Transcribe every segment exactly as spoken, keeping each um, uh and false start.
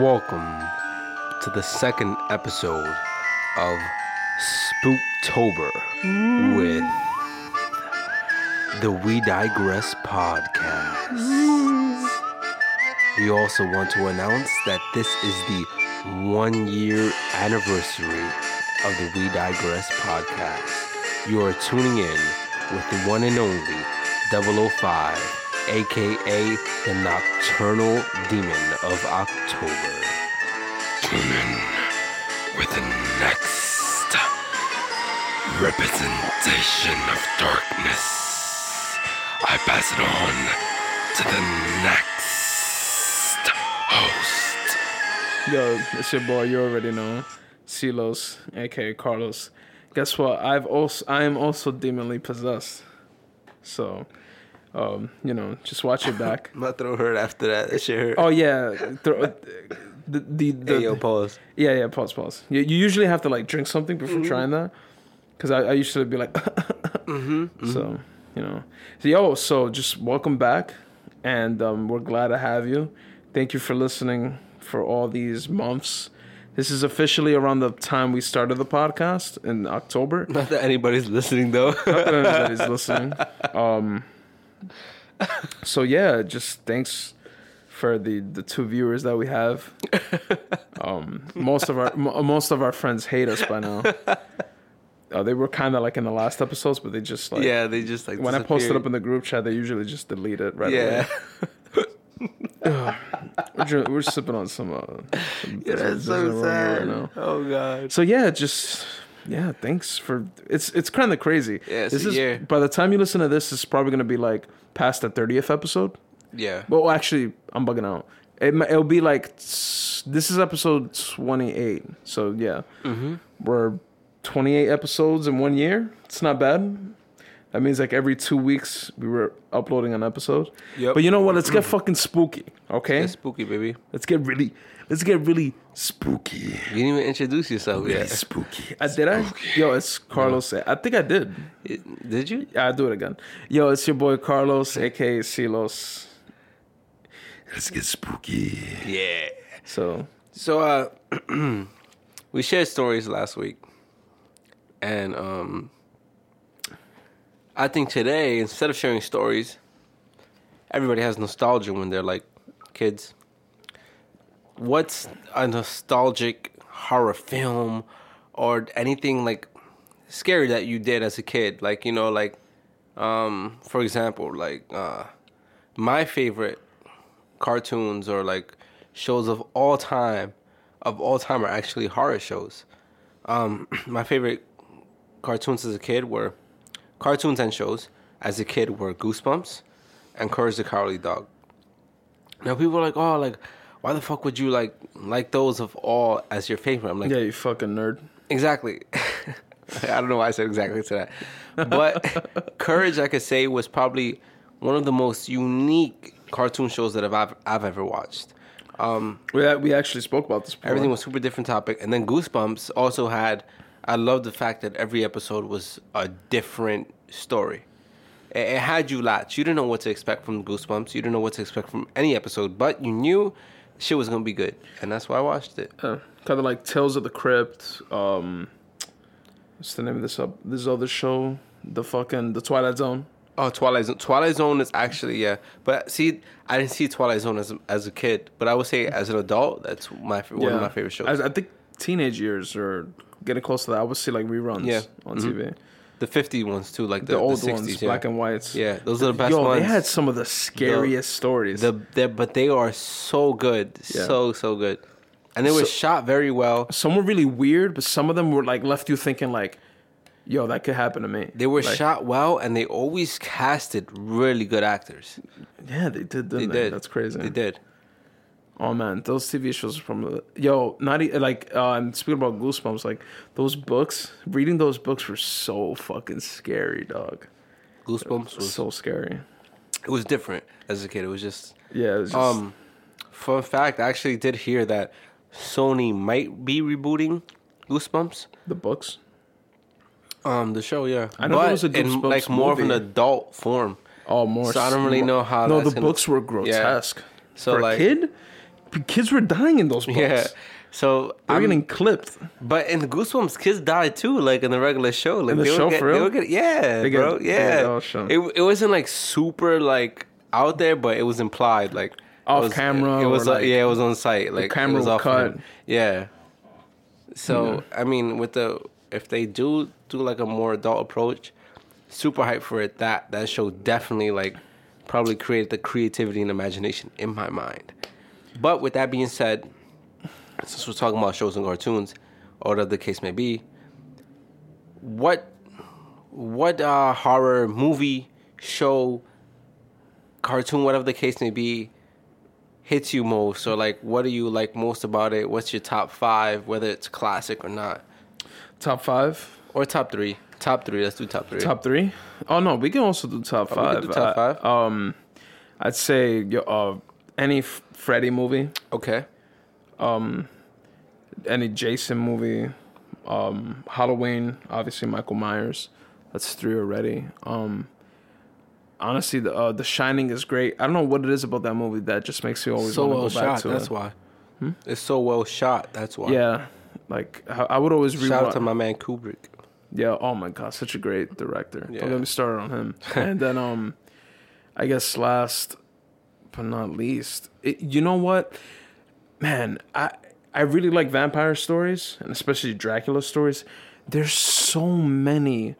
Welcome to the second episode of Spooktober mm. with the We Digress Podcast. Mm. We also want to announce that this is the one year anniversary of the We Digress Podcast. You are tuning in with the one and only double oh five. A K A the Nocturnal Demon of October. Tune in with the next representation of darkness. I pass it on to the next host. Yo, it's your boy. You already know, Silos, A K A Carlos. Guess what? I've also I am also demonly possessed. So. Um, you know, just watch your back. My throat hurt after that. That shit hurt. Oh yeah, Thro- the the, the hey, yo, pause. Yeah, yeah, pause, pause. You, you usually have to like drink something before mm-hmm. trying that, because I, I usually be like, mm-hmm, mm-hmm. so you know, so, yo, so just welcome back, and um, we're glad to have you. Thank you for listening for all these months. This is officially around the time we started the podcast in October. Not that anybody's listening though. Not that anybody's listening. Um. So yeah, just thanks for the, the two viewers that we have. Um, most of our m- most of our friends hate us by now. Uh, they were kind of like in the last episodes, but they just like yeah, they just like when disappeared. I post it up in the group chat, they usually just delete it right yeah. away. uh, we're, we're sipping on some. Uh, some yeah, that's so sad. Right now. Oh god. So yeah, just. Yeah, thanks for it's it's kind of crazy. Yeah, it's this a is year. By the time you listen to this, it's probably gonna be like past the thirtieth episode. Yeah. Well, actually, I'm bugging out. It it'll be like this is episode twenty-eight. So yeah, mm-hmm. we're twenty-eight episodes in one year. It's not bad. That means like every two weeks we were uploading an episode. Yep. But you know what? Let's get fucking spooky. Okay. Let's get spooky, baby. Let's get really. Let's get really spooky. You didn't even introduce yourself really yet. Spooky. I, did spooky. I? Yo, it's Carlos. No. I think I did. It, did you? Yeah, I'll do it again. Yo, it's your boy Carlos, A K A Silos. Let's get spooky. Yeah. So. So uh, we shared stories last week, and um. I think today, instead of sharing stories, everybody has nostalgia when they're like kids. What's a nostalgic horror film or anything like scary that you did as a kid? Like, you know, like, um, for example, like uh, my favorite cartoons or like shows of all time, of all time are actually horror shows. Um, my favorite cartoons as a kid were... Cartoons and shows as a kid were Goosebumps and Courage the Cowardly Dog. Now people are like, oh, like, why the fuck would you like like those of all as your favorite? I'm like, yeah, you fucking nerd. Exactly. I don't know why I said exactly to that, but Courage, I could say, was probably one of the most unique cartoon shows that I've I've ever watched. Um, we we actually spoke about this before. Everything was super different topic, and then Goosebumps also had. I love the fact that every episode was a different story. It had you latched. You didn't know what to expect from Goosebumps. You didn't know what to expect from any episode, but you knew shit was gonna be good, and that's why I watched it. Uh, kind of like Tales of the Crypt. Um, what's the name of this up? This other show, the fucking the Twilight Zone. Oh, Twilight Zone. Twilight Zone is actually yeah, but see, I didn't see Twilight Zone as as a kid, but I would say as an adult, that's my one yeah. of my favorite shows. I, I think teenage years or. Getting close to that, I would see like reruns yeah. on mm-hmm. T V. The fifty ones too, like the, the old the sixties, ones, yeah. black and whites. Yeah, those are the best Yo, ones. Yo, they had some of the scariest the, stories. The, but they are so good, yeah. so so good, and they were so, shot very well. Some were really weird, but some of them were like left you thinking like, "Yo, that could happen to me." They were like, shot well, and they always casted really good actors. Yeah, they did. Didn't they, they did. That's crazy. They did. Oh man, those T V shows from the yo, not like uh, I'm speaking about Goosebumps. Like those books, reading those books were so fucking scary, dog. Goosebumps was, was so scary. It was different as a kid. It was just yeah. It was just, um, fun fact, I actually did hear that Sony might be rebooting Goosebumps. The books. Um, the show, yeah. I know but it was a Goosebumps in, like more movie. Of an adult form. Oh, more. So I don't really know how. No, that's the gonna, books were grotesque. Yeah. So For like. A kid? kids were dying in those books. Yeah. So they were I'm, getting clipped. But in the Goosebumps, kids died too, like in the regular show. Like in the they show, would get, for real? They would get, yeah, they get, bro. Yeah. They it, it wasn't like super like out there, but it was implied. Like off was, camera. It, it was like, yeah, it was on site. Like the camera it was off cut. Camera. Yeah. So, yeah. I mean, with the if they do do like a more adult approach, super hype for it. That that show definitely like probably created the creativity and imagination in my mind. But with that being said, since we're talking about shows and cartoons, or whatever the case may be, what what uh, horror movie, show, cartoon, whatever the case may be, hits you most? Or like, what do you like most about it? What's your top five, whether it's classic or not? Top five or top three? Top three. Let's do top three. Top three. Oh no, we can also do top oh, five. We can do top five. I, um, I'd say uh, any F- Freddy movie. Okay. Um, any Jason movie, um, Halloween, obviously Michael Myers, that's three already. Um, honestly, the uh, The Shining is great. I don't know what it is about that movie that just makes you always so want well to go back shot, to that's it. That's why hmm? It's so well shot. That's why. Yeah, like I, I would always shout rewatch. Out to my man Kubrick. Yeah. Oh my God, such a great director. Yeah. Don't get me started on him. And then, um, I guess last but not least, it, you know what? Man, I I really like vampire stories, and especially Dracula stories. There's so many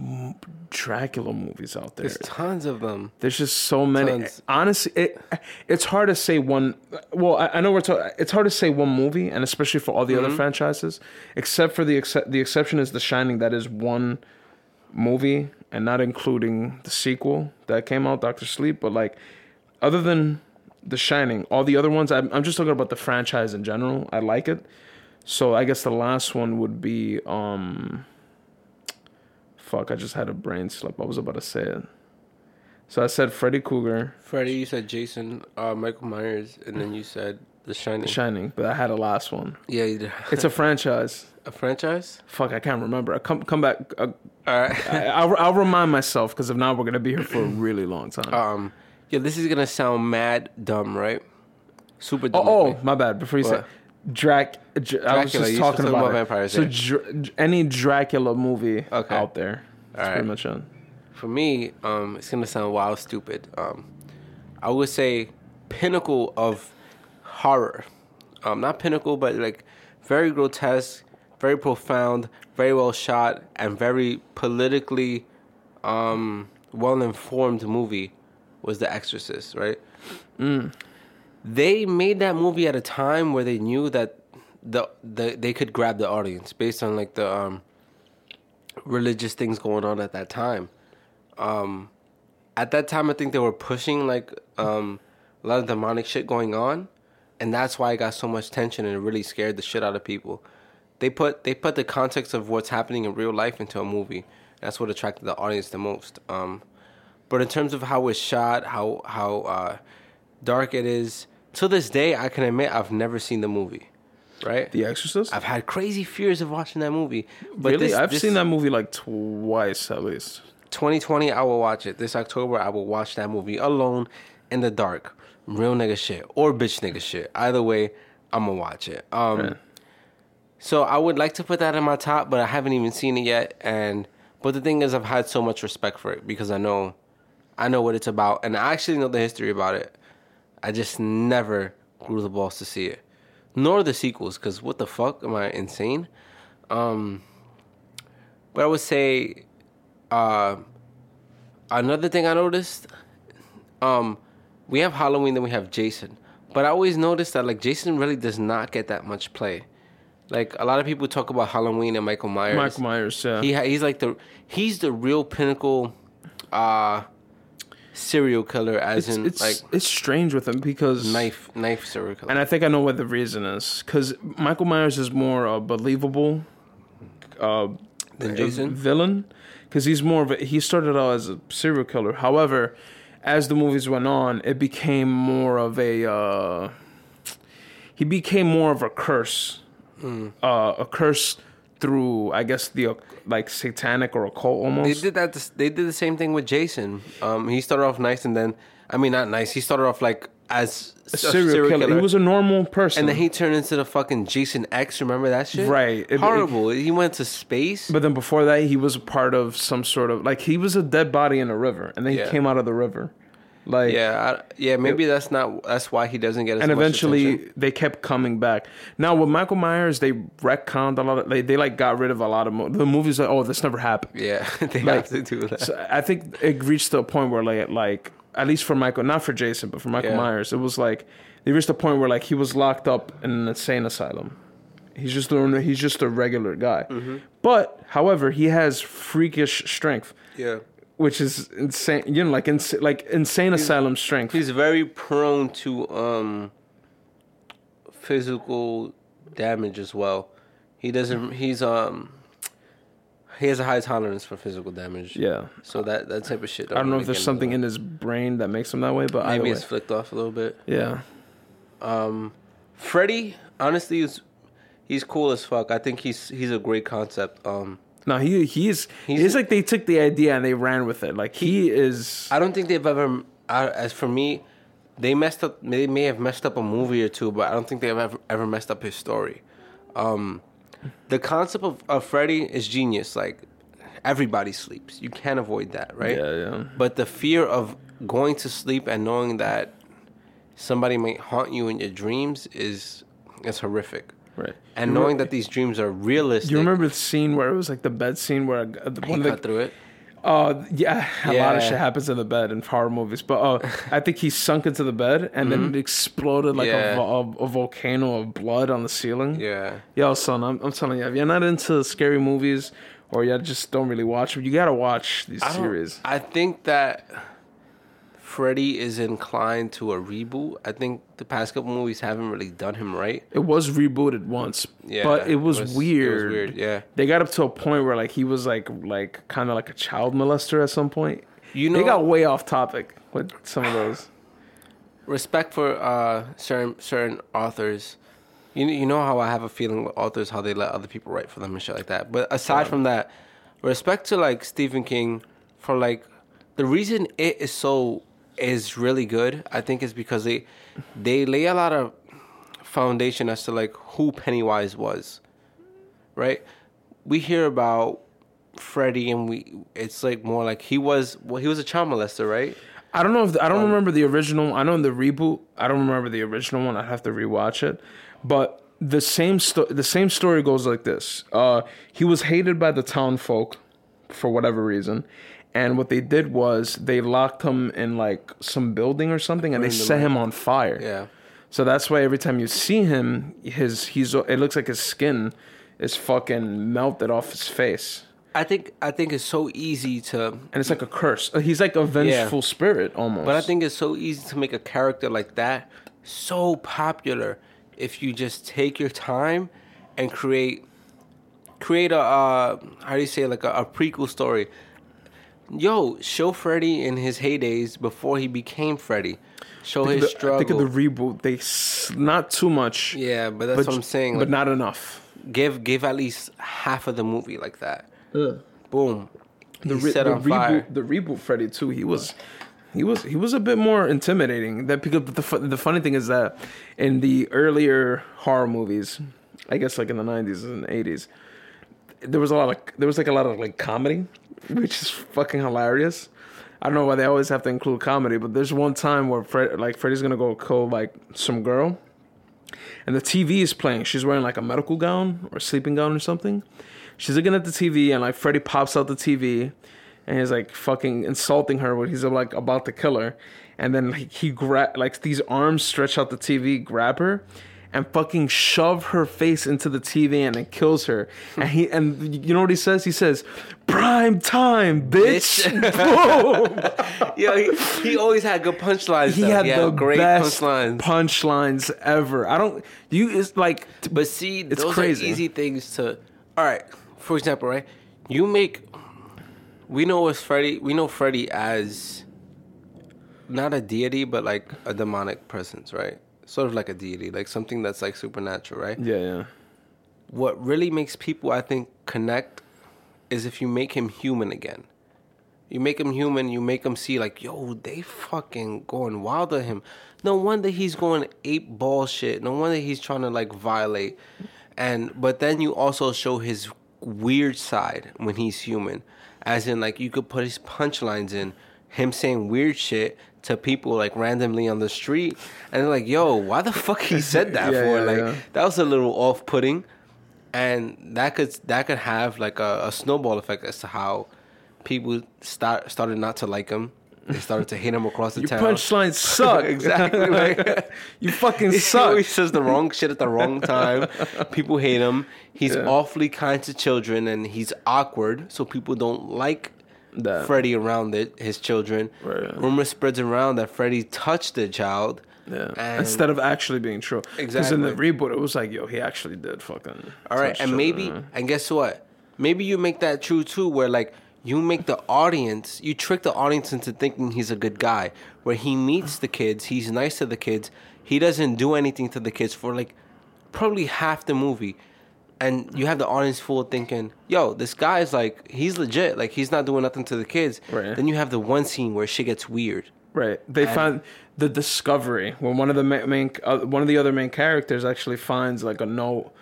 m- Dracula movies out there. There's tons of them. There's just so many. Tons. Honestly, it it's hard to say one. Well, I, I know we're talking. It's hard to say one movie, and especially for all the mm-hmm. other franchises, except for the exce- the exception is The Shining. That is one movie, and not including the sequel that came out, Doctor Sleep. But like, other than The Shining, all the other ones, I'm, I'm just talking about the franchise in general. I like it. So I guess the last one would be, um, fuck, I just had a brain slip. I was about to say it. So I said Freddy Krueger. Freddy, you said Jason, uh, Michael Myers, and then you said The Shining. The Shining, but I had a last one. Yeah, you did. It's a franchise. A franchise? Fuck, I can't remember. I come come back. I, all right. I, I'll, I'll remind myself, because if not, we're going to be here for a really long time. Um. Yeah, this is gonna sound mad dumb, right? Super dumb. Oh, oh my bad. Before you what? say, Drac, Dr- Dracula. I was just talking about, about vampires. So, yeah. dr- any Dracula movie okay. out there? That's All pretty right. much it. For me, um, it's gonna sound wild, stupid. Um, I would say pinnacle of horror. Um, not pinnacle, but like very grotesque, very profound, very well shot, and very politically um, well informed movie. Was The Exorcist, right? Mm. They made that movie at a time where they knew that the, the they could grab the audience based on like the um, religious things going on at that time. Um, at that time, I think they were pushing like um, a lot of demonic shit going on, and that's why it got so much tension and it really scared the shit out of people. They put they put the context of what's happening in real life into a movie. That's what attracted the audience the most. Um, But in terms of how it's shot, how how uh, dark it is, to this day, I can admit I've never seen the movie, right? The Exorcist? I've had crazy fears of watching that movie. But really? This, I've this, seen that movie like twice at least. twenty twenty, I will watch it. This October, I will watch that movie alone in the dark. Real nigga shit or bitch nigga shit. Either way, I'm going to watch it. Um, right. So I would like to put that in my top, but I haven't even seen it yet. And But the thing is, I've had so much respect for it because I know... I know what it's about, and I actually know the history about it. I just never grew the balls to see it, nor the sequels, because what the fuck? Am I insane? Um, but I would say uh, another thing I noticed, um, we have Halloween, then we have Jason. But I always noticed that like Jason really does not get that much play. Like, a lot of people talk about Halloween and Michael Myers. Michael Myers, yeah. He, he's like the, he's the real pinnacle... Uh, serial killer, as it's, in it's, like it's strange with him because knife, knife serial killer. And I think I know what the reason is because Michael Myers is more uh, believable uh, than Jason villain because he's more of a, he started out as a serial killer. However, as the movies went on, it became more of a uh, he became more of a curse, mm. uh, a curse. Through, I guess, the like satanic or occult almost. They did that. They did the same thing with Jason. Um, he started off nice, and then I I mean, not nice. He started off like as a serial, serial killer. killer. He was a normal person. And then he turned into the fucking Jason X. Remember that shit? Right. It, Horrible. It, he went to space. But then before that, he was a part of some sort of... Like, he was a dead body in a river. And then yeah. he came out of the river. Like Yeah, I, yeah. maybe it, that's not... That's why he doesn't get as much attention. And eventually, they kept coming back. Now, with Michael Myers, they retconned a lot of... They, they like, got rid of a lot of... Mo- the movies, like, oh, this never happened. Yeah, they like, have to do that. So I think it reached a point where, like... like at least for Michael, not for Jason, but for Michael yeah. Myers, it was like they reached a point where like he was locked up in an insane asylum. He's just a, he's just a regular guy, mm-hmm. but however, he has freakish strength. Yeah, which is insane. You know, like ins- like insane he's, asylum strength. He's very prone to um, physical damage as well. He doesn't. He's um. He has a high tolerance for physical damage. Yeah. So that, that type of shit. I don't know if there's something in his brain that makes him that way, but maybe it's flicked off a little bit. Yeah. Um, Freddy, honestly, is he's cool as fuck. I think he's he's a great concept. Um, no, he he's he's it's like they took the idea and they ran with it. Like he, he is. I don't think they've ever. I, as for me, they messed up. They may have messed up a movie or two, but I don't think they've ever ever messed up his story. Um. The concept of, of Freddy is genius. Like, everybody sleeps. You can't avoid that, right? Yeah, yeah. But the fear of going to sleep and knowing that somebody might haunt you in your dreams is is horrific. Right. And you knowing remember, that these dreams are realistic. You remember the scene where it was like the bed scene where... Uh, the, he the, got through it. Oh, uh, yeah. A yeah. lot of shit happens in the bed in horror movies. But uh, I think he sunk into the bed and mm-hmm. then it exploded like yeah. a, a, a volcano of blood on the ceiling. Yeah. Yo, son, I'm, I'm telling you, if you're not into scary movies or you just don't really watch them, you got to watch these I series. I think that Freddy is inclined to a reboot. I think the past couple movies haven't really done him right. It was rebooted once, yeah, but it was, it was weird. It was weird, yeah. They got up to a point where like he was like like kind of like a child molester at some point. You know, they got way off topic with some of those. Respect for uh, certain certain authors. You you know how I have a feeling with authors how they let other people write for them and shit like that. But aside um, from that, respect to like Stephen King for like the reason it is so. Is really good. I think it's because they they lay a lot of foundation as to like who Pennywise was, right? We hear about Freddy, and we it's like more like he was well, he was a child molester, right? I don't know if the, I don't um, remember the original. I know in the reboot, I don't remember the original one. I have to rewatch it, but the same sto- the same story goes like this: uh, he was hated by the town folk for whatever reason. And what they did was they locked him in like some building or something, and they set him on fire. Yeah. So that's why every time you see him, his he's it looks like his skin is fucking melted off his face. I think I think it's so easy to, and it's like a curse. He's like a vengeful yeah. spirit almost. But I think it's so easy to make a character like that so popular if you just take your time and create create a uh, how do you say like a, a prequel story. Yo, show Freddy in his heydays before he became Freddy. Show his the, struggle. I think of the reboot. They not too much. Yeah, but that's but, what I'm saying. Like, but not enough. Give give at least half of the movie like that. Ugh. Boom. The, re- set the on reboot. Fire. The reboot Freddy too. He was, he was, he was a bit more intimidating. That because the the funny thing is that in the earlier horror movies, I guess like in the nineties and eighties, there was a lot of there was like a lot of like comedy. Which is fucking hilarious. I don't know why they always have to include comedy, but there's one time where Fred, like Freddy's gonna go kill like some girl, and the T V is playing. She's wearing like a medical gown or sleeping gown or something. She's looking at the T V, and like Freddy pops out the T V, and he's like fucking insulting her when he's like about to kill her, and then like he grab like these arms stretch out the T V, grab her. And fucking shove her face into the T V and it kills her. And he and you know what he says? He says, "Prime time, bitch!" Boom. Yo, he, he always had good punchlines. He though. had yeah, the great best punchlines. punchlines ever. I don't. You it's like, but see, it's those crazy. Are easy things to. All right, for example, right? You make. We know as Freddy. We know Freddy as. Not a deity, but like a demonic presence, right? Sort of like a deity, like something that's like supernatural, right? Yeah, yeah. What really makes people, I think, connect is if you make him human again. You make him human. You make him see like, yo, they fucking going wild at him. No wonder he's going ape ball shit. No wonder he's trying to like violate. And but then you also show his weird side when he's human, as in like you could put his punchlines in him saying weird shit to people like randomly on the street, and they're like, yo, why the fuck he said that yeah, for? Yeah, like yeah. That was a little off-putting, and that could that could have like a, a snowball effect as to how people start started not to like him. They started to hate him across the Your town. Your punchlines suck. Exactly. Like, you fucking suck. He says the wrong shit at the wrong time. People hate him. He's yeah. awfully kind to children, and he's awkward, so people don't like that. Freddy around it, his children. Right, yeah. Rumor spreads around that Freddy touched the child. Yeah. Instead of actually being true. Exactly. Because in the reboot, it was like, yo, he actually did fucking All right, and children. maybe, and guess what? Maybe you make that true, too, where, like, you make the audience, you trick the audience into thinking he's a good guy. Where he meets the kids, he's nice to the kids, he doesn't do anything to the kids for like probably half the movie. And you have the audience full thinking, yo, this guy is like, he's legit. Like, he's not doing nothing to the kids. Right. Then you have the one scene where shit gets weird. Right. They and find the discovery when one of the main, uh, one of the other main characters actually finds like a no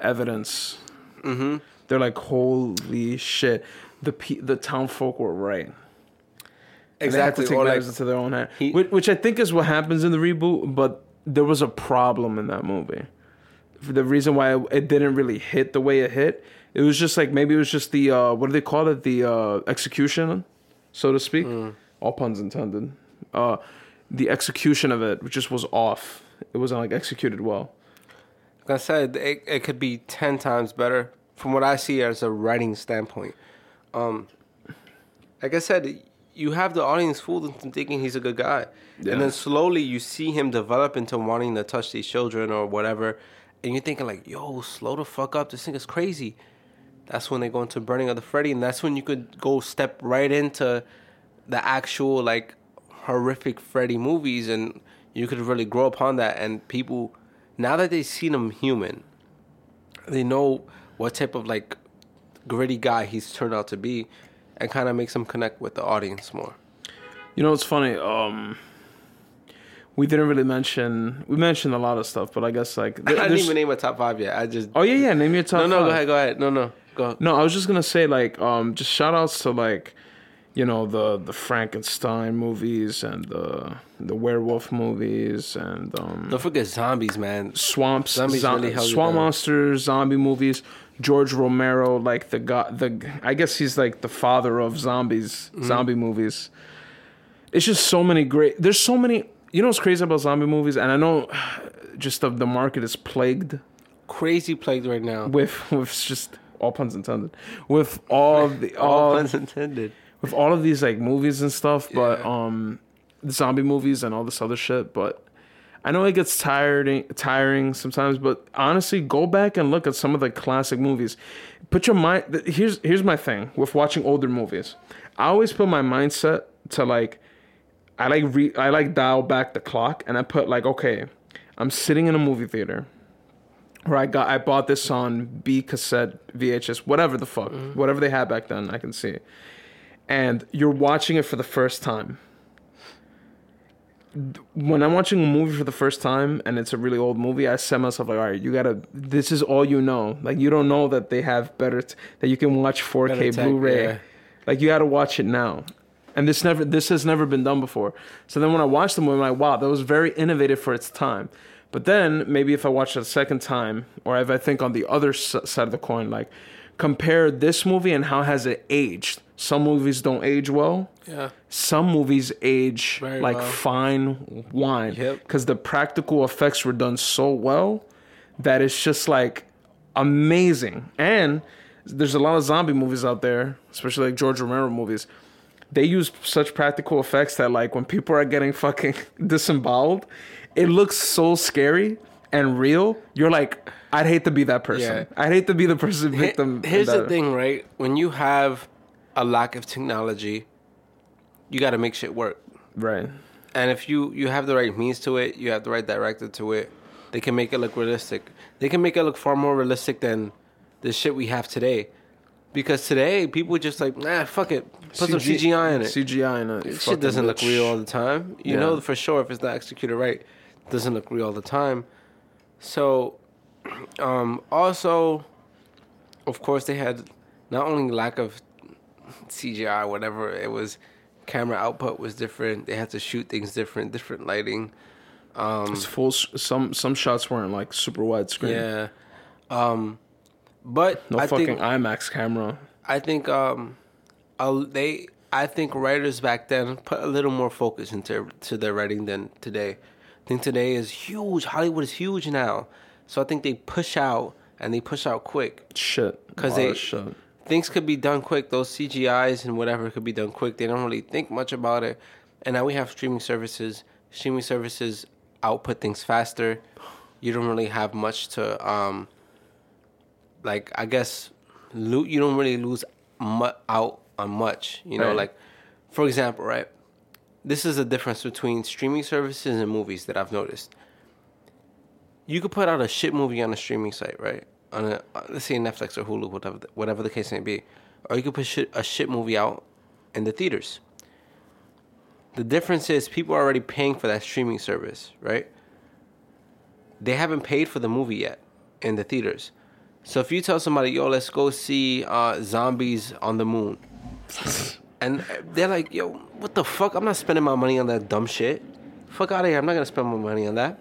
evidence. Mm-hmm. They're like, holy shit. The pe- the town folk were right. Exactly. And they had to take matters into their own hand, he, which, which I think is what happens in the reboot. But there was a problem in that movie. The reason why it didn't really hit the way it hit, it was just like maybe it was just the uh, what do they call it? The uh, execution, so to speak. Mm. All puns intended. Uh, the execution of it just was off. It wasn't like executed well. Like I said, it it could be ten times better from what I see as a writing standpoint. Um, like I said, you have the audience fooled into thinking he's a good guy, yeah. and then slowly you see him develop into wanting to touch these children or whatever, and you're thinking like, "Yo, slow the fuck up! This thing is crazy." That's when they go into Burning of the Freddy, and that's when you could go step right into the actual like horrific Freddy movies, and you could really grow upon that. And people, now that they've seen him human, they know what type of like gritty guy he's turned out to be, and kind of makes him connect with the audience more. You know, it's funny. Um, we didn't really mention. We mentioned a lot of stuff, but I guess like th- I didn't even name a top five yet. I just. Oh yeah, yeah. Name your top. No, no. Five. Go ahead. Go ahead. No, no. Go. No, I was just gonna say like um, just shout outs to like, you know, the the Frankenstein movies and the the werewolf movies and um, don't forget zombies, man. Swamps, zombies, zomb- really swamp monsters, zombie movies. George Romero, like the god, the I guess he's like the father of zombies, mm-hmm. zombie movies. It's just so many great. There's so many. You know what's crazy about zombie movies, and I know, just the the market is plagued, crazy plagued right now with with just all puns intended, with all the all, all puns intended, with all of these like movies and stuff, yeah. but um, zombie movies and all this other shit, but. I know it gets tiring, tiring sometimes, but honestly, go back and look at some of the classic movies. Put your mind. Here's here's my thing with watching older movies. I always put my mindset to like, I like re, I like dial back the clock, and I put like, okay, I'm sitting in a movie theater, or I got I bought this on B cassette, V H S, whatever the fuck, mm-hmm. whatever they had back then, I can see, and you're watching it for the first time. When I'm watching a movie for the first time and it's a really old movie, I set myself like, all right, you gotta. This is all you know. Like, you don't know that they have better t- that you can watch four K tech, Blu-ray. Yeah. Like, you gotta watch it now, and this never, this has never been done before. So then when I watch the movie, I'm like, wow, that was very innovative for its time. But then maybe if I watch it a second time, or if I think on the other s- side of the coin, like compare this movie and how has it aged. Some movies don't age well. Yeah. Some movies age very like well. Fine wine. Because yep. the practical effects were done so well that it's just like amazing. And there's a lot of zombie movies out there, especially like George Romero movies. They use such practical effects that like when people are getting fucking disemboweled, it looks so scary and real. You're like, I'd hate to be that person. Yeah. I'd hate to be the person victim. Here's the thing, right? When you have a lack of technology, you got to make shit work. Right. And if you, you have the right means to it, you have the right director to it, they can make it look realistic. They can make it look far more realistic than the shit we have today. Because today, people would just like, nah, fuck it. Put C G, some C G I in it. C G I in it. This shit doesn't bitch. look real all the time. You yeah. know for sure if it's not executed right, it doesn't look real all the time. So, um, also, of course, they had not only lack of C G I, whatever it was, camera output was different. They had to shoot things different, different lighting. Um, it's full. Some some shots weren't like super wide screen. Yeah. Um, but no I fucking think, IMAX camera. I think um, I'll, they. I think writers back then put a little more focus into to their writing than today. I think today is huge. Hollywood is huge now, so I think they push out and they push out quick. Shit. Because they. Shit. Things could be done quick. Those C G Is and whatever could be done quick. They don't really think much about it. And now we have streaming services. Streaming services output things faster. You don't really have much to, um, like, I guess, lo- you don't really lose mu- out on much. You know, right. Like, for example, right? This is the difference between streaming services and movies that I've noticed. You could put out a shit movie on a streaming site, right? On a, let's say Netflix or Hulu, whatever the, whatever the case may be, or you could put shit, a shit movie out in the theaters. The difference is people are already paying for that streaming service, right? They haven't paid for the movie yet in the theaters. So if you tell somebody, yo, let's go see uh, Zombies on the Moon, and they're like, yo, what the fuck? I'm not spending my money on that dumb shit. Fuck out of here. I'm not going to spend my money on that.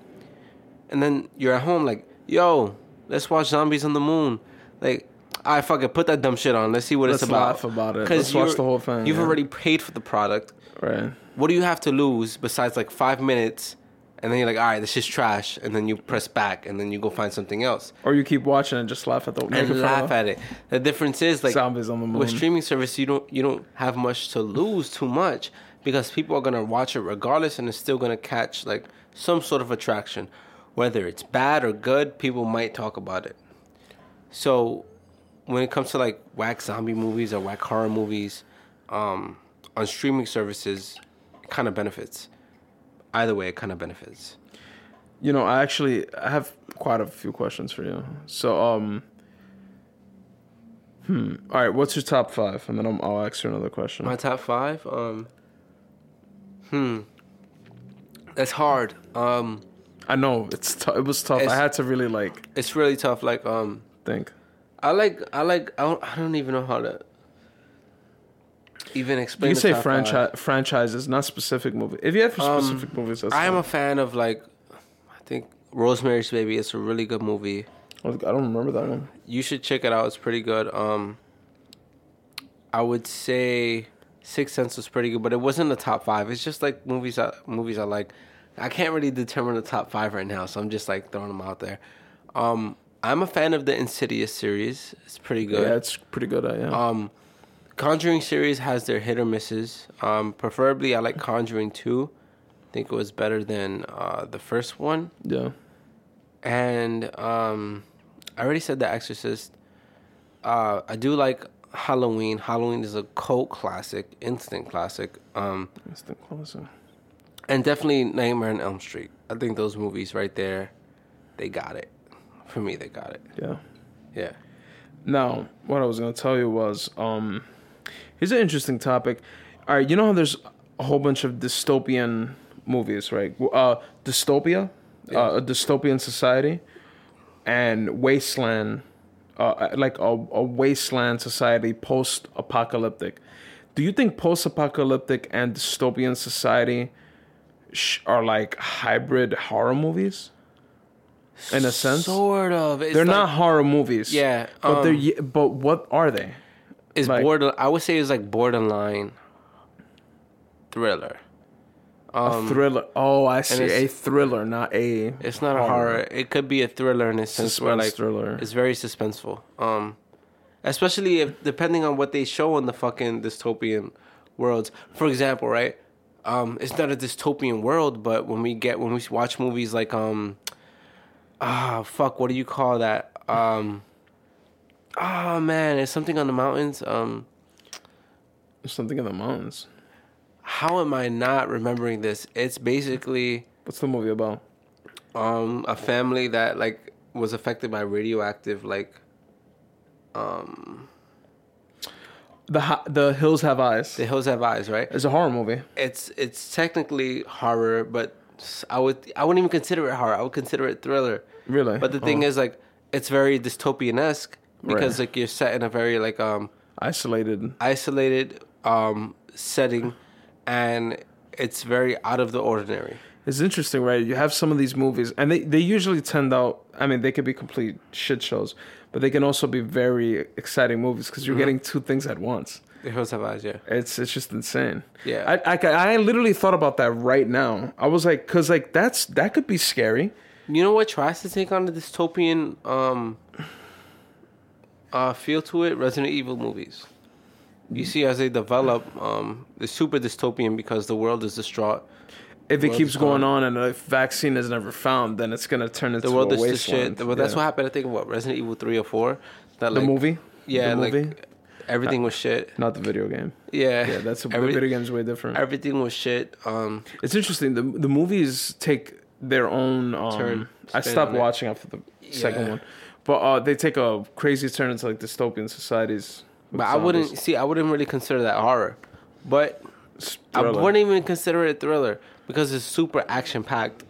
And then you're at home like, yo, let's watch Zombies on the Moon. Like, all right, fuck it. Put that dumb shit on. Let's see what Let's it's about. Let's laugh about it. Let's watch the whole thing. You've yeah. already paid for the product. Right. What do you have to lose besides, like, five minutes, and then you're like, all right, this shit's trash, and then you press back, and then you go find something else. Or you keep watching and just laugh at the... And laugh at it. The difference is, like, Zombies on the Moon. With streaming service, you don't you don't have much to lose too much because people are going to watch it regardless, and it's still going to catch, like, some sort of attraction. Whether it's bad or good, people might talk about it. So when it comes to like whack zombie movies or whack horror movies, um, on streaming services, it kind of benefits. Either way, it kind of benefits. You know, I actually I have quite a few questions for you. So, um, hmm. All right, what's your top five? And then I'm, I'll ask you another question. My top five? Um, hmm. That's hard. Um... I know it's t- it was tough. It's, I had to really like. It's really tough. Like um. Think. I like I like I don't, I don't even know how to. Even explain. You can say franchise franchises, not specific movies. If you have specific um, movies, that's I am fun. a fan of like, I think Rosemary's Baby is a really good movie. I don't remember that one. You should check it out. It's pretty good. Um. I would say Sixth Sense was pretty good, but it wasn't the top five. It's just like movies I movies I like. I can't really determine the top five right now, so I'm just, like, throwing them out there. Um, I'm a fan of the Insidious series. It's pretty good. Yeah, it's pretty good, I am. Um, Conjuring series has their hit or misses. Um, preferably, I like Conjuring two. I think it was better than uh, the first one. Yeah. And um, I already said The Exorcist. Uh, I do like Halloween. Halloween is a cult classic, instant classic. Um, instant classic. And definitely Nightmare on Elm Street. I think those movies right there, they got it. For me, they got it. Yeah. Yeah. Now, what I was going to tell you was, um, here's an interesting topic. All right, you know how there's a whole bunch of dystopian movies, right? Uh, dystopia, yeah. uh, a dystopian society, and wasteland, uh, like a, a wasteland society post-apocalyptic. Do you think post-apocalyptic and dystopian society... are like hybrid horror movies in a sense? Sort of. It's they're like, not horror movies. Yeah. But um, they're but what are they? It's like, border I would say it's like borderline thriller. Um, a thriller. Oh, I see. A thriller, not a It's not horror. a horror. It could be a thriller in a sense Suspense where like thriller. It's very suspenseful. Um especially if depending on what they show in the fucking dystopian worlds. For example, right? Um, it's not a dystopian world, but when we get when we watch movies like um, ah fuck, what do you call that? Um, oh man, it's something on the mountains. Um, There's something in the mountains. How am I not remembering this? It's basically what's the movie about? Um, a family that like was affected by radioactive like um The The Hills Have Eyes. The Hills Have Eyes, right? It's a horror movie. It's it's technically horror, but I would I wouldn't even consider it horror. I would consider it thriller. Really? But the thing oh. is, like, it's very dystopian-esque because right. like you're set in a very like um isolated isolated um setting, and it's very out of the ordinary. It's interesting, right? You have some of these movies, and they, they usually tend out... I mean, they could be complete shit shows, but they can also be very exciting movies because you're mm-hmm. getting two things at once. The Hills Have Eyes, yeah. It's it's just insane. Yeah. I, I, I literally thought about that right now. I was like, because like, that's that could be scary. You know what tries to take on the dystopian um, uh, feel to it? Resident Evil movies. You see, as they develop, um, it's super dystopian because the world is distraught. If it keeps going on and a vaccine is never found, then it's going to turn into a wasteland. The world is just shit. Well, that's yeah. what happened, I think, what, Resident Evil three or four? That, like, the movie? Yeah, the movie? Like, everything not, was shit. Not the video game. Yeah. Yeah, that's a, Every, the video game's way different. Everything was shit. Um, it's interesting. The the movies take their own... Um, turn. I stopped watching it. after the yeah. second one. But uh, they take a crazy turn into, like, dystopian societies. But zombies. I wouldn't... See, I wouldn't really consider that horror. But I wouldn't even consider it a thriller. Because it's super action packed,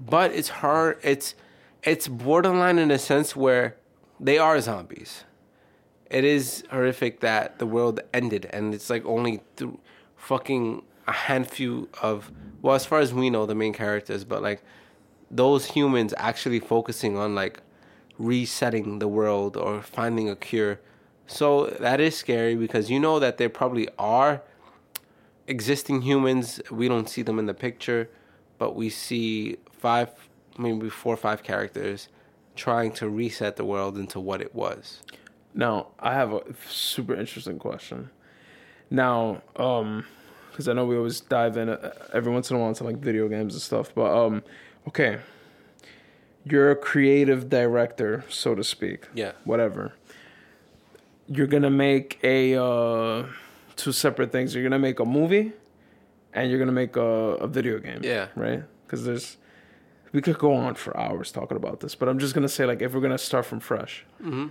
but it's hard. It's it's borderline in a sense where they are zombies. It is horrific that the world ended, and it's like only th- fucking a handful of well, as far as we know, the main characters. But like those humans actually focusing on like resetting the world or finding a cure. So that is scary because you know that there probably are. Existing humans, we don't see them in the picture, but we see five, maybe four or five characters trying to reset the world into what it was. Now, I have a super interesting question. Now, um, because I know we always dive in every once in a while into like video games and stuff, but um, okay, you're a creative director, so to speak. Yeah. Whatever. You're gonna make a. Uh, Two separate things. You're gonna make a movie, and you're gonna make a, a video game. Yeah, right. Because there's, we could go on for hours talking about this, but I'm just gonna say like, if we're gonna start from fresh, mm-hmm.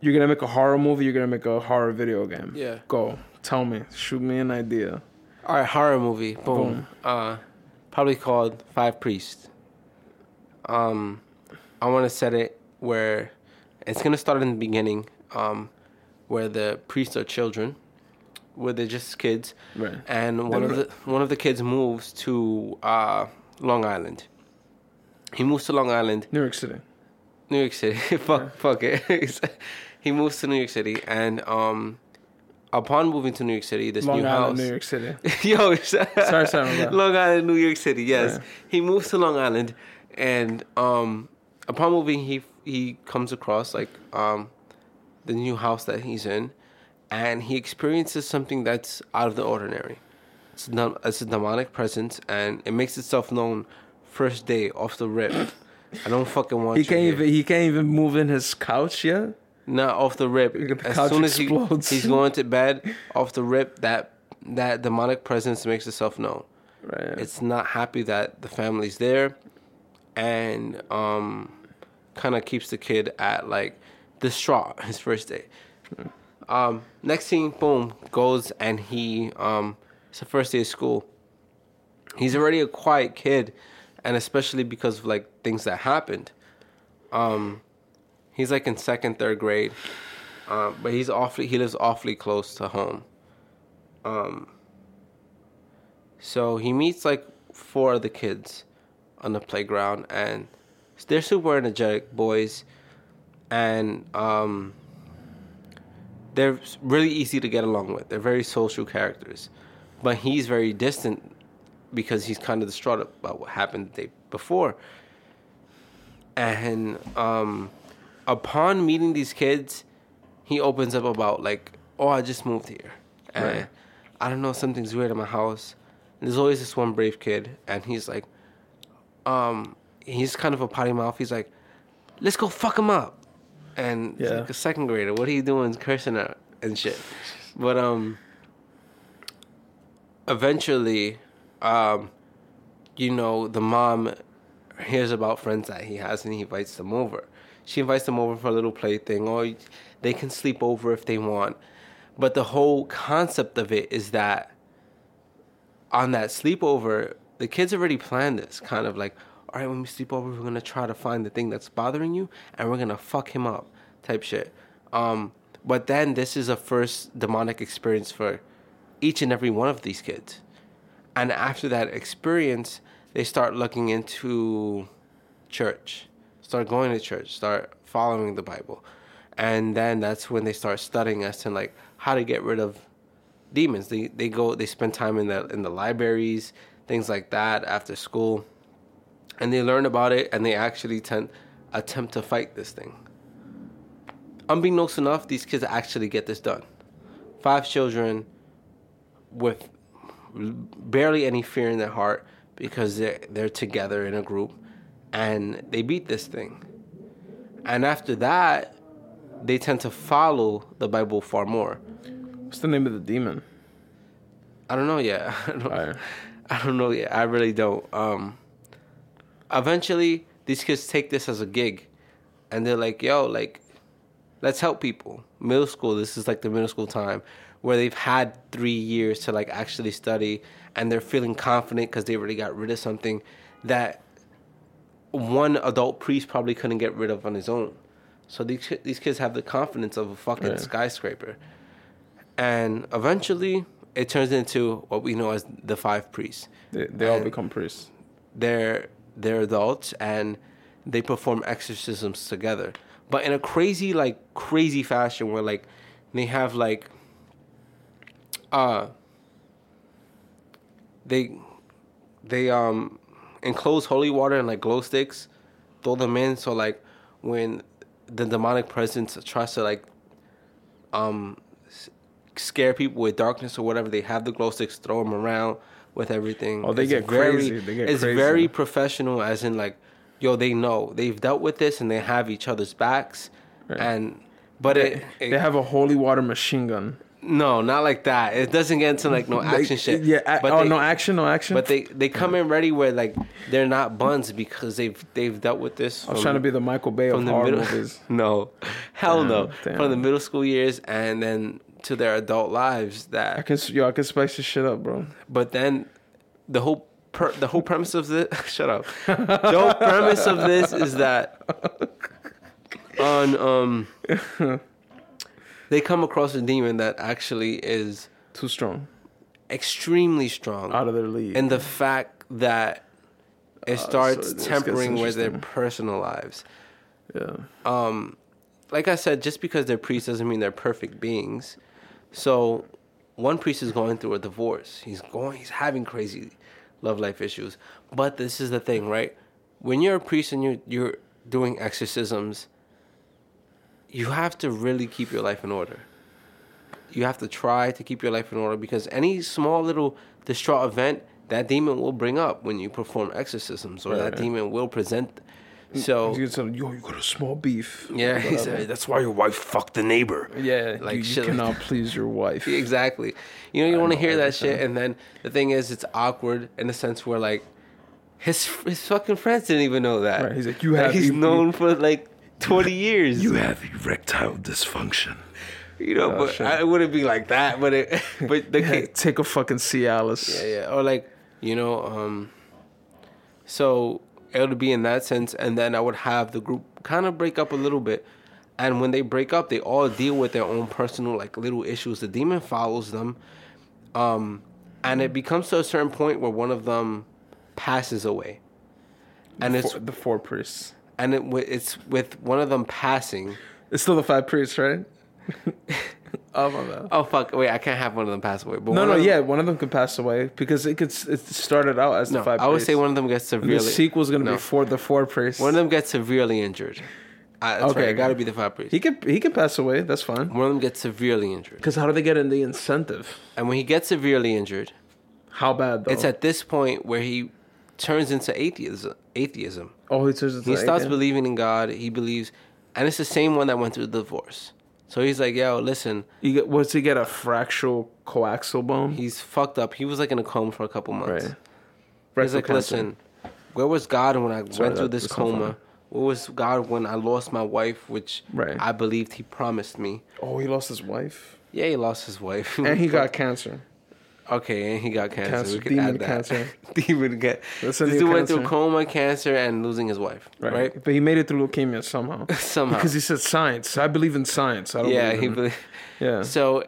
you're gonna make a horror movie. You're gonna make a horror video game. Yeah. Go. Tell me. Shoot me an idea. All right, horror movie. Boom. Boom. Uh, probably called Five Priests. Um, I want to set it where it's gonna start in the beginning, um, where the priests are children. Where they're just kids, right. and one of the one of the kids moves to uh, Long Island. He moves to Long Island, New York City, New York City. fuck, yeah. fuck it. He moves to New York City, and um, upon moving to New York City, this Long new Island, house, New York City. Yo, sorry, sorry, Long Island, New York City. Yes, yeah. He moves to Long Island, and um, upon moving, he he comes across like um, the new house that he's in. And he experiences something that's out of the ordinary. It's, not, it's a demonic presence, and it makes itself known first day off the rip. I don't fucking want. He can't even. He can't even move in his couch yet. Not off the rip. The couch as soon explodes. as he, he's going to bed, off the rip, that that demonic presence makes itself known. Right. It's not happy that the family's there, and um, kind of keeps the kid at like distraught his first day. Hmm. Um, next scene, boom, goes and he, um, it's the first day of school. He's already a quiet kid, and especially because of, like, things that happened. Um, he's, like, in second, third grade, um, but he's awfully, he lives awfully close to home. Um, so he meets, like, four of the kids on the playground, and they're super energetic boys, and, um... they're really easy to get along with. They're very social characters. But he's very distant because he's kind of distraught about what happened the day before. And um, upon meeting these kids, he opens up about, like, oh, I just moved here. And right. I don't know, something's weird in my house. And there's always this one brave kid. And he's like, um, he's kind of a potty mouth. He's like, let's go fuck him up. And yeah. like a second grader, what are you doing cursing out and shit? But um, eventually, um, you know, the mom hears about friends that he has and he invites them over. She invites them over for a little play thing. Or they can sleep over if they want. But the whole concept of it is that on that sleepover, the kids already planned this, kind of like, all right, when we sleep over, we're going to try to find the thing that's bothering you, and we're going to fuck him up type shit. Um, but then this is a first demonic experience for each and every one of these kids. And after that experience, they start looking into church, start going to church, start following the Bible. And then that's when they start studying us and like how to get rid of demons. They they go, they spend time in the in the libraries, things like that after school. And they learn about it and they actually tend, attempt to fight this thing. Unbeknownst enough, these kids actually get this done. Five children with barely any fear in their heart because they're, they're together in a group and they beat this thing. And after that, they tend to follow the Bible far more. What's the name of the demon? I don't know yet. I don't, right. I don't know yet. I really don't. Um, eventually, these kids take this as a gig. And they're like, yo, like, let's help people. Middle school, this is like the middle school time where they've had three years to like actually study. And they're feeling confident because they really got rid of something that one adult priest probably couldn't get rid of on his own. So these these kids have the confidence of a fucking right. skyscraper. And eventually, it turns into what we know as the Five Priests. They, they all become priests. They're, they're adults, and they perform exorcisms together. But in a crazy, like, crazy fashion where, like, they have, like, uh, they, they, um, enclose holy water and, like, glow sticks, throw them in, so, like, when the demonic presence tries to, like, um, scare people with darkness or whatever, they have the glow sticks, throw them around with everything. Oh, they it's get very, crazy. They get it's crazy. Very professional, as in, like, yo, they know. They've dealt with this, and they have each other's backs. Right. And But they, it, it... They have a holy water machine gun. No, not like that. It doesn't get into, like, no action they, shit. Yeah, a- but oh, they, no action, no action? But they, they come in ready where, like, they're not buns because they've they've dealt with this. From, I was trying to be the Michael Bay of horror middle, movies. No. Hell damn, no. Damn. From the middle school years and then to their adult lives that... I can, yo, I can spice this shit up, bro. But then the whole per, the whole premise of this... Shut up. The whole premise of this is that on... um. They come across a demon that actually is... Too strong. Extremely strong. Out of their league. And the fact that it starts uh, so tempering with their personal lives. Yeah. Um, like I said, just because they're priests doesn't mean they're perfect beings. So one priest is going through a divorce. He's going. He's having crazy love life issues. But this is the thing, right? When you're a priest and you're, you're doing exorcisms... You have to really keep your life in order. You have to try to keep your life in order because any small little distraught event, that demon will bring up when you perform exorcisms or yeah, that yeah. demon will present. So, you tell him, yo, you got a small beef. Yeah, he said, that's why your wife fucked the neighbor. Yeah, like you, shit you cannot like please your wife. Exactly. You know, you don't want to hear that shit. And then the thing is, it's awkward in the sense where, like, his his fucking friends didn't even know that. Right, he's like, you have... Like, he's you, known you, for, like... twenty years. You have erectile dysfunction. You know, oh, but shit. I wouldn't be like that. But it, but the yeah, take a fucking Cialis. Yeah, yeah. Or like, you know, um, so it would be in that sense. And then I would have the group kind of break up a little bit. And when they break up, they all deal with their own personal, like, little issues. The demon follows them. Um, and it becomes to a certain point where one of them passes away. And the it's... Four, the four priests. And it, it's with one of them passing. It's still the five priests, right? Oh, my God. Oh, fuck. Wait, I can't have one of them pass away. But no, no, them, yeah. One of them can pass away because it could, it started out as no, the five priests. I would priests. say one of them gets severely... And the sequel's going to no. be for the four priests. One of them gets severely injured. I, that's okay, right. It got to be the five priests. He can, he can pass away. That's fine. One of them gets severely injured. Because how do they get in the incentive? And when he gets severely injured... How bad, though? It's at this point where he... turns into atheism. Atheism. Oh, he turns into He starts atheism. believing in God. He believes, and it's the same one that went through the divorce. So he's like, "Yo, listen." You get, what's he get? A fractural coaxial bone. He's fucked up. He was like in a coma for a couple months. Right. Rectal he's like, cancer. "Listen, where was God when I Sorry, went through this coma? Where was God when I lost my wife, which right. I believed He promised me?" Oh, he lost his wife. Yeah, he lost his wife. And he got cancer. Okay, and he got cancer. cancer we could demon add that. Cancer. demon ca- this dude cancer. went through coma, cancer, and losing his wife. Right. right? But he made it through leukemia somehow. somehow. Because he said science. I believe in science. I don't yeah, believe in... Belie- yeah. So...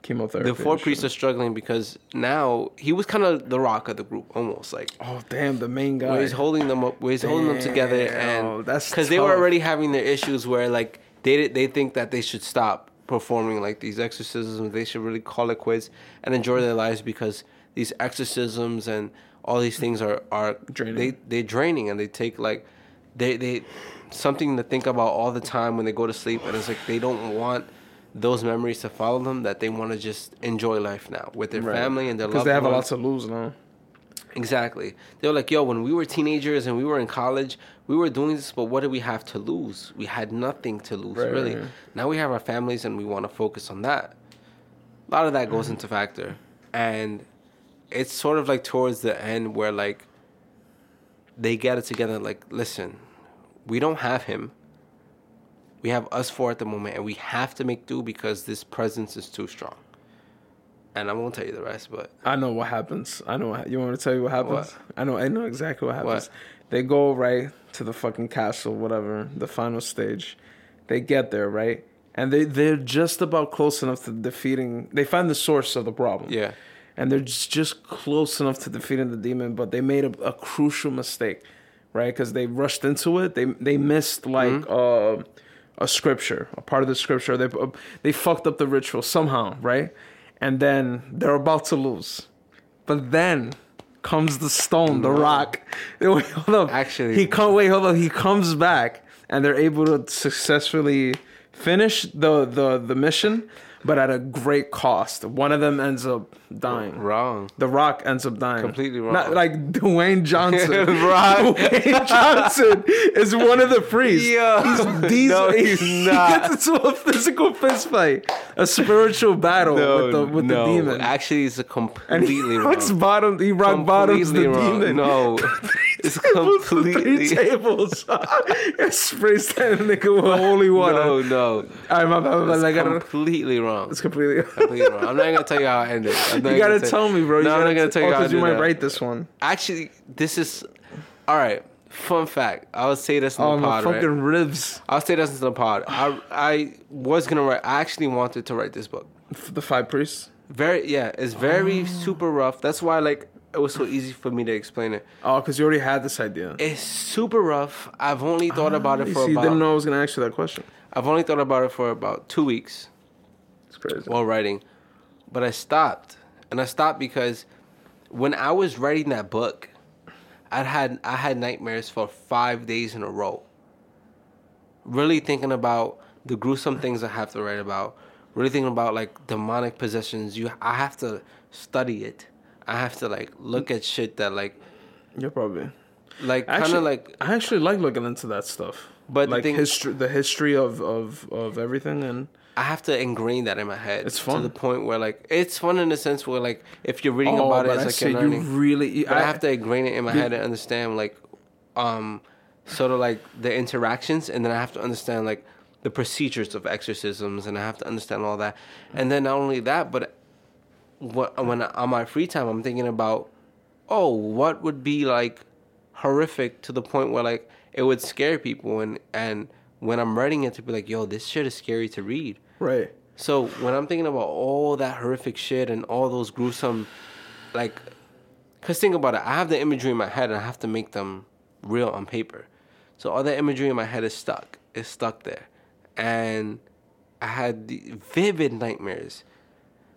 Chemotherapy. The four priests are struggling because now he was kind of the rock of the group, almost like. Oh damn, the main guy. Where he's holding them up, where he's damn, holding them together, and because they were already having their issues where like they they think that they should stop performing like these exorcisms, they should really call it quits and enjoy their lives because these exorcisms and all these things are are draining. They they're draining and they take like they they something to think about all the time when they go to sleep, and it's like they don't want those memories to follow them, that they want to just enjoy life now with their right. family and their loved ones. Because they have a lot to lose now. Exactly. They were like, yo, when we were teenagers and we were in college, we were doing this, but what did we have to lose? We had nothing to lose, right, really. Right, right. Now we have our families and we want to focus on that. A lot of that goes mm-hmm. into factor. And it's sort of like towards the end where, like, they get it together, like, listen, we don't have him. We have us four at the moment, and we have to make do because this presence is too strong. And I won't tell you the rest, but... I know what happens. I know. What, you want me to tell you what happens? What? I know I know exactly what happens. What? They go right to the fucking castle, whatever, the final stage. They get there, right? And they, they're just about close enough to defeating... They find the source of the problem. Yeah. And they're just, just close enough to defeating the demon, but they made a, a crucial mistake, right? Because they rushed into it. They, they missed, like... Mm-hmm. Uh, A scripture, a part of the scripture. They uh, they fucked up the ritual somehow, right? And then they're about to lose. But then comes the stone, the no. rock. They, wait, hold up. Actually, he come, wait, hold up. He comes back, and they're able to successfully finish the, the, the mission, but at a great cost. One of them ends up dying. Wrong. The Rock ends up dying. Completely wrong. Not like Dwayne Johnson. Rock. Dwayne Johnson is one of the priests. Yo. He's diesel. No, he's not. He gets into a physical fist fight, a spiritual battle no, with the with no. the demon. Actually, it's a completely and he wrong. Rocks bottom, he rock completely bottoms the wrong. demon. No. It's completely... Three tables. It sprays that nigga with holy water. No, no. All right, my bad. It's like, completely wrong. It's completely... completely wrong. I'm not going to tell you how I ended. You gotta tell, tell me, bro. No, you I'm not gonna tell you. Because you might that. write this one. Actually, this is all right. Fun fact: I will say this in oh, the pod. Oh, my fucking right? ribs! I'll say this in the pod. I I was gonna write. I actually wanted to write this book, The Five Priests. Very yeah, it's very oh. super rough. That's why like it was so easy for me to explain it. Oh, because you already had this idea. It's super rough. I've only thought oh, about it for. See, about... didn't know I was gonna ask you that question. I've only thought about it for about two weeks. It's crazy. While writing, but I stopped. And I stopped because when I was writing that book, I had I had nightmares for five days in a row. Really thinking about the gruesome things I have to write about. Really thinking about like demonic possessions. You, I have to study it. I have to like look at shit that like. Yeah, probably. Like kind of like. I actually like looking into that stuff. But like the thing, history, the history of, of, of everything and. I have to ingrain that in my head. It's fun. To the point where, like, it's fun in the sense where, like, if you're reading oh, about it, it's I like you're learning. You really, you, I, I have to ingrain it in my you, head and understand, like, um, sort of, like, the interactions. And then I have to understand, like, the procedures of exorcisms. And I have to understand all that. And then not only that, but what, when I, on my free time, I'm thinking about, oh, what would be, like, horrific to the point where, like, it would scare people. And, and when I'm writing it, to be like, yo, this shit is scary to read. Right. So when I'm thinking about all that horrific shit and all those gruesome, like, because think about it, I have the imagery in my head and I have to make them real on paper. So all that imagery in my head is stuck. It's stuck there. And I had vivid nightmares.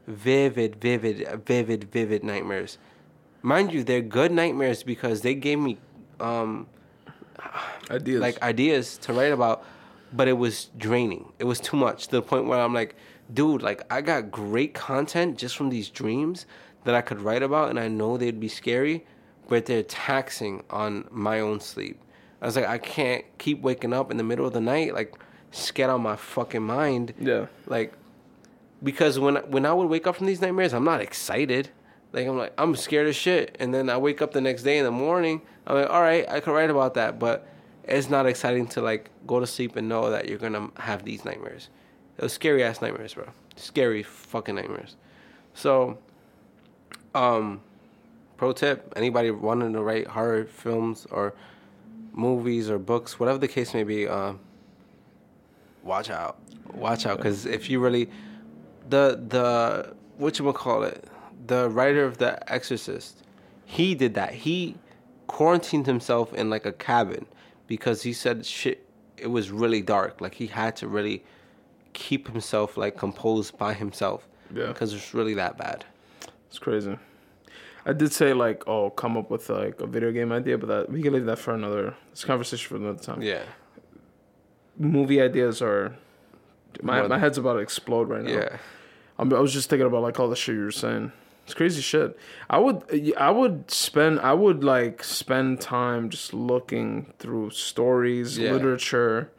Vivid, vivid, vivid, vivid nightmares. Mind you, they're good nightmares because they gave me, um, ideas. like, ideas to write about. But it was draining. It was too much to the point where I'm like, dude, like I got great content just from these dreams that I could write about, and I know they'd be scary, but they're taxing on my own sleep. I was like, I can't keep waking up in the middle of the night, like scared out my fucking mind. Yeah. Like, because when when I would wake up from these nightmares, I'm not excited. Like I'm like I'm scared as shit, and then I wake up the next day in the morning. I'm like, all right, I could write about that, but. It's not exciting to, like, go to sleep and know that you're going to have these nightmares. Those scary-ass nightmares, bro. Scary fucking nightmares. So, um, pro tip, anybody wanting to write horror films or movies or books, whatever the case may be, uh, watch out. Watch out, because if you really... The, the whatchamacallit, the writer of The Exorcist, he did that. He quarantined himself in, like, a cabin because he said shit, it was really dark. Like, he had to really keep himself, like, composed by himself. Yeah. Because it's really that bad. It's crazy. I did say, like, oh, come up with, like, a video game idea, but that we can leave that for another... It's a conversation for another time. Yeah. Movie ideas are... My my head's about to explode right now. Yeah. I'm, I was just thinking about, like, all the shit you were saying. It's crazy shit. I would I would spend I would like spend time just looking through stories, yeah. literature,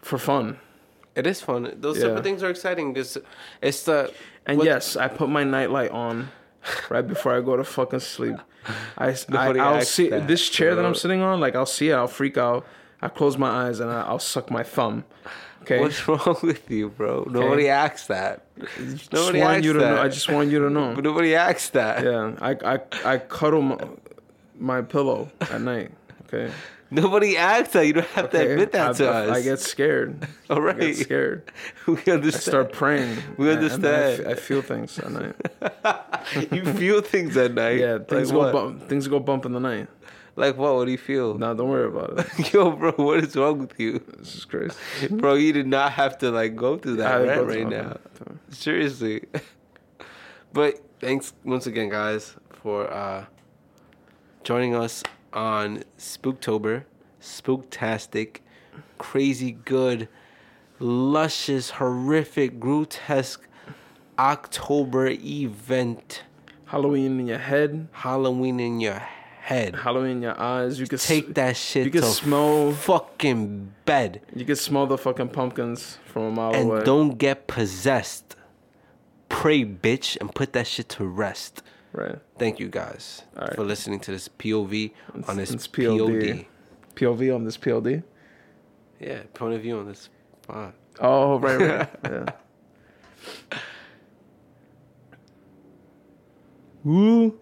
for fun. It is fun. Those yeah. type of things are exciting. Just it's the and what, yes, I put my nightlight on right before I go to fucking sleep. I, I I'll see that. This chair that I'm sitting on. Like, I'll see it. I'll freak out. I close my eyes and I, I'll suck my thumb. Okay. What's wrong with you, bro? Okay. Nobody asks that. Just nobody asks you to that. Know. I just want you to know. But nobody asks that. Yeah, I I I cuddle my, my pillow at night. Okay. Nobody asks that. You don't have okay. to admit that I, to I, us. I get scared. All right. I get scared. We understand. I start praying. We understand. I, I, I feel things at night. You feel things at night. Yeah. Things like go bump. Things go bump in the night. Like what? What do you feel? Nah, don't worry about it. Yo, bro, what is wrong with you? This is crazy. Bro, you did not have to, like, go through that yeah, right, right now. Time. Seriously. But thanks once again, guys, for uh, joining us on Spooktober. Spooktastic. Crazy good, luscious, horrific, grotesque October event. Halloween in your head. Halloween in your head. Head. Halloween in your eyes. You can take s- that shit. You can to smell fucking bed. You can smell the fucking pumpkins from a mile and away. And don't get possessed. Pray, bitch, and put that shit to rest. Right. Thank you guys right. for listening to this P O V it's, on this P O D. P O V on this P O D. Yeah, point of view on this. Pod. Oh right, right. yeah. Woo.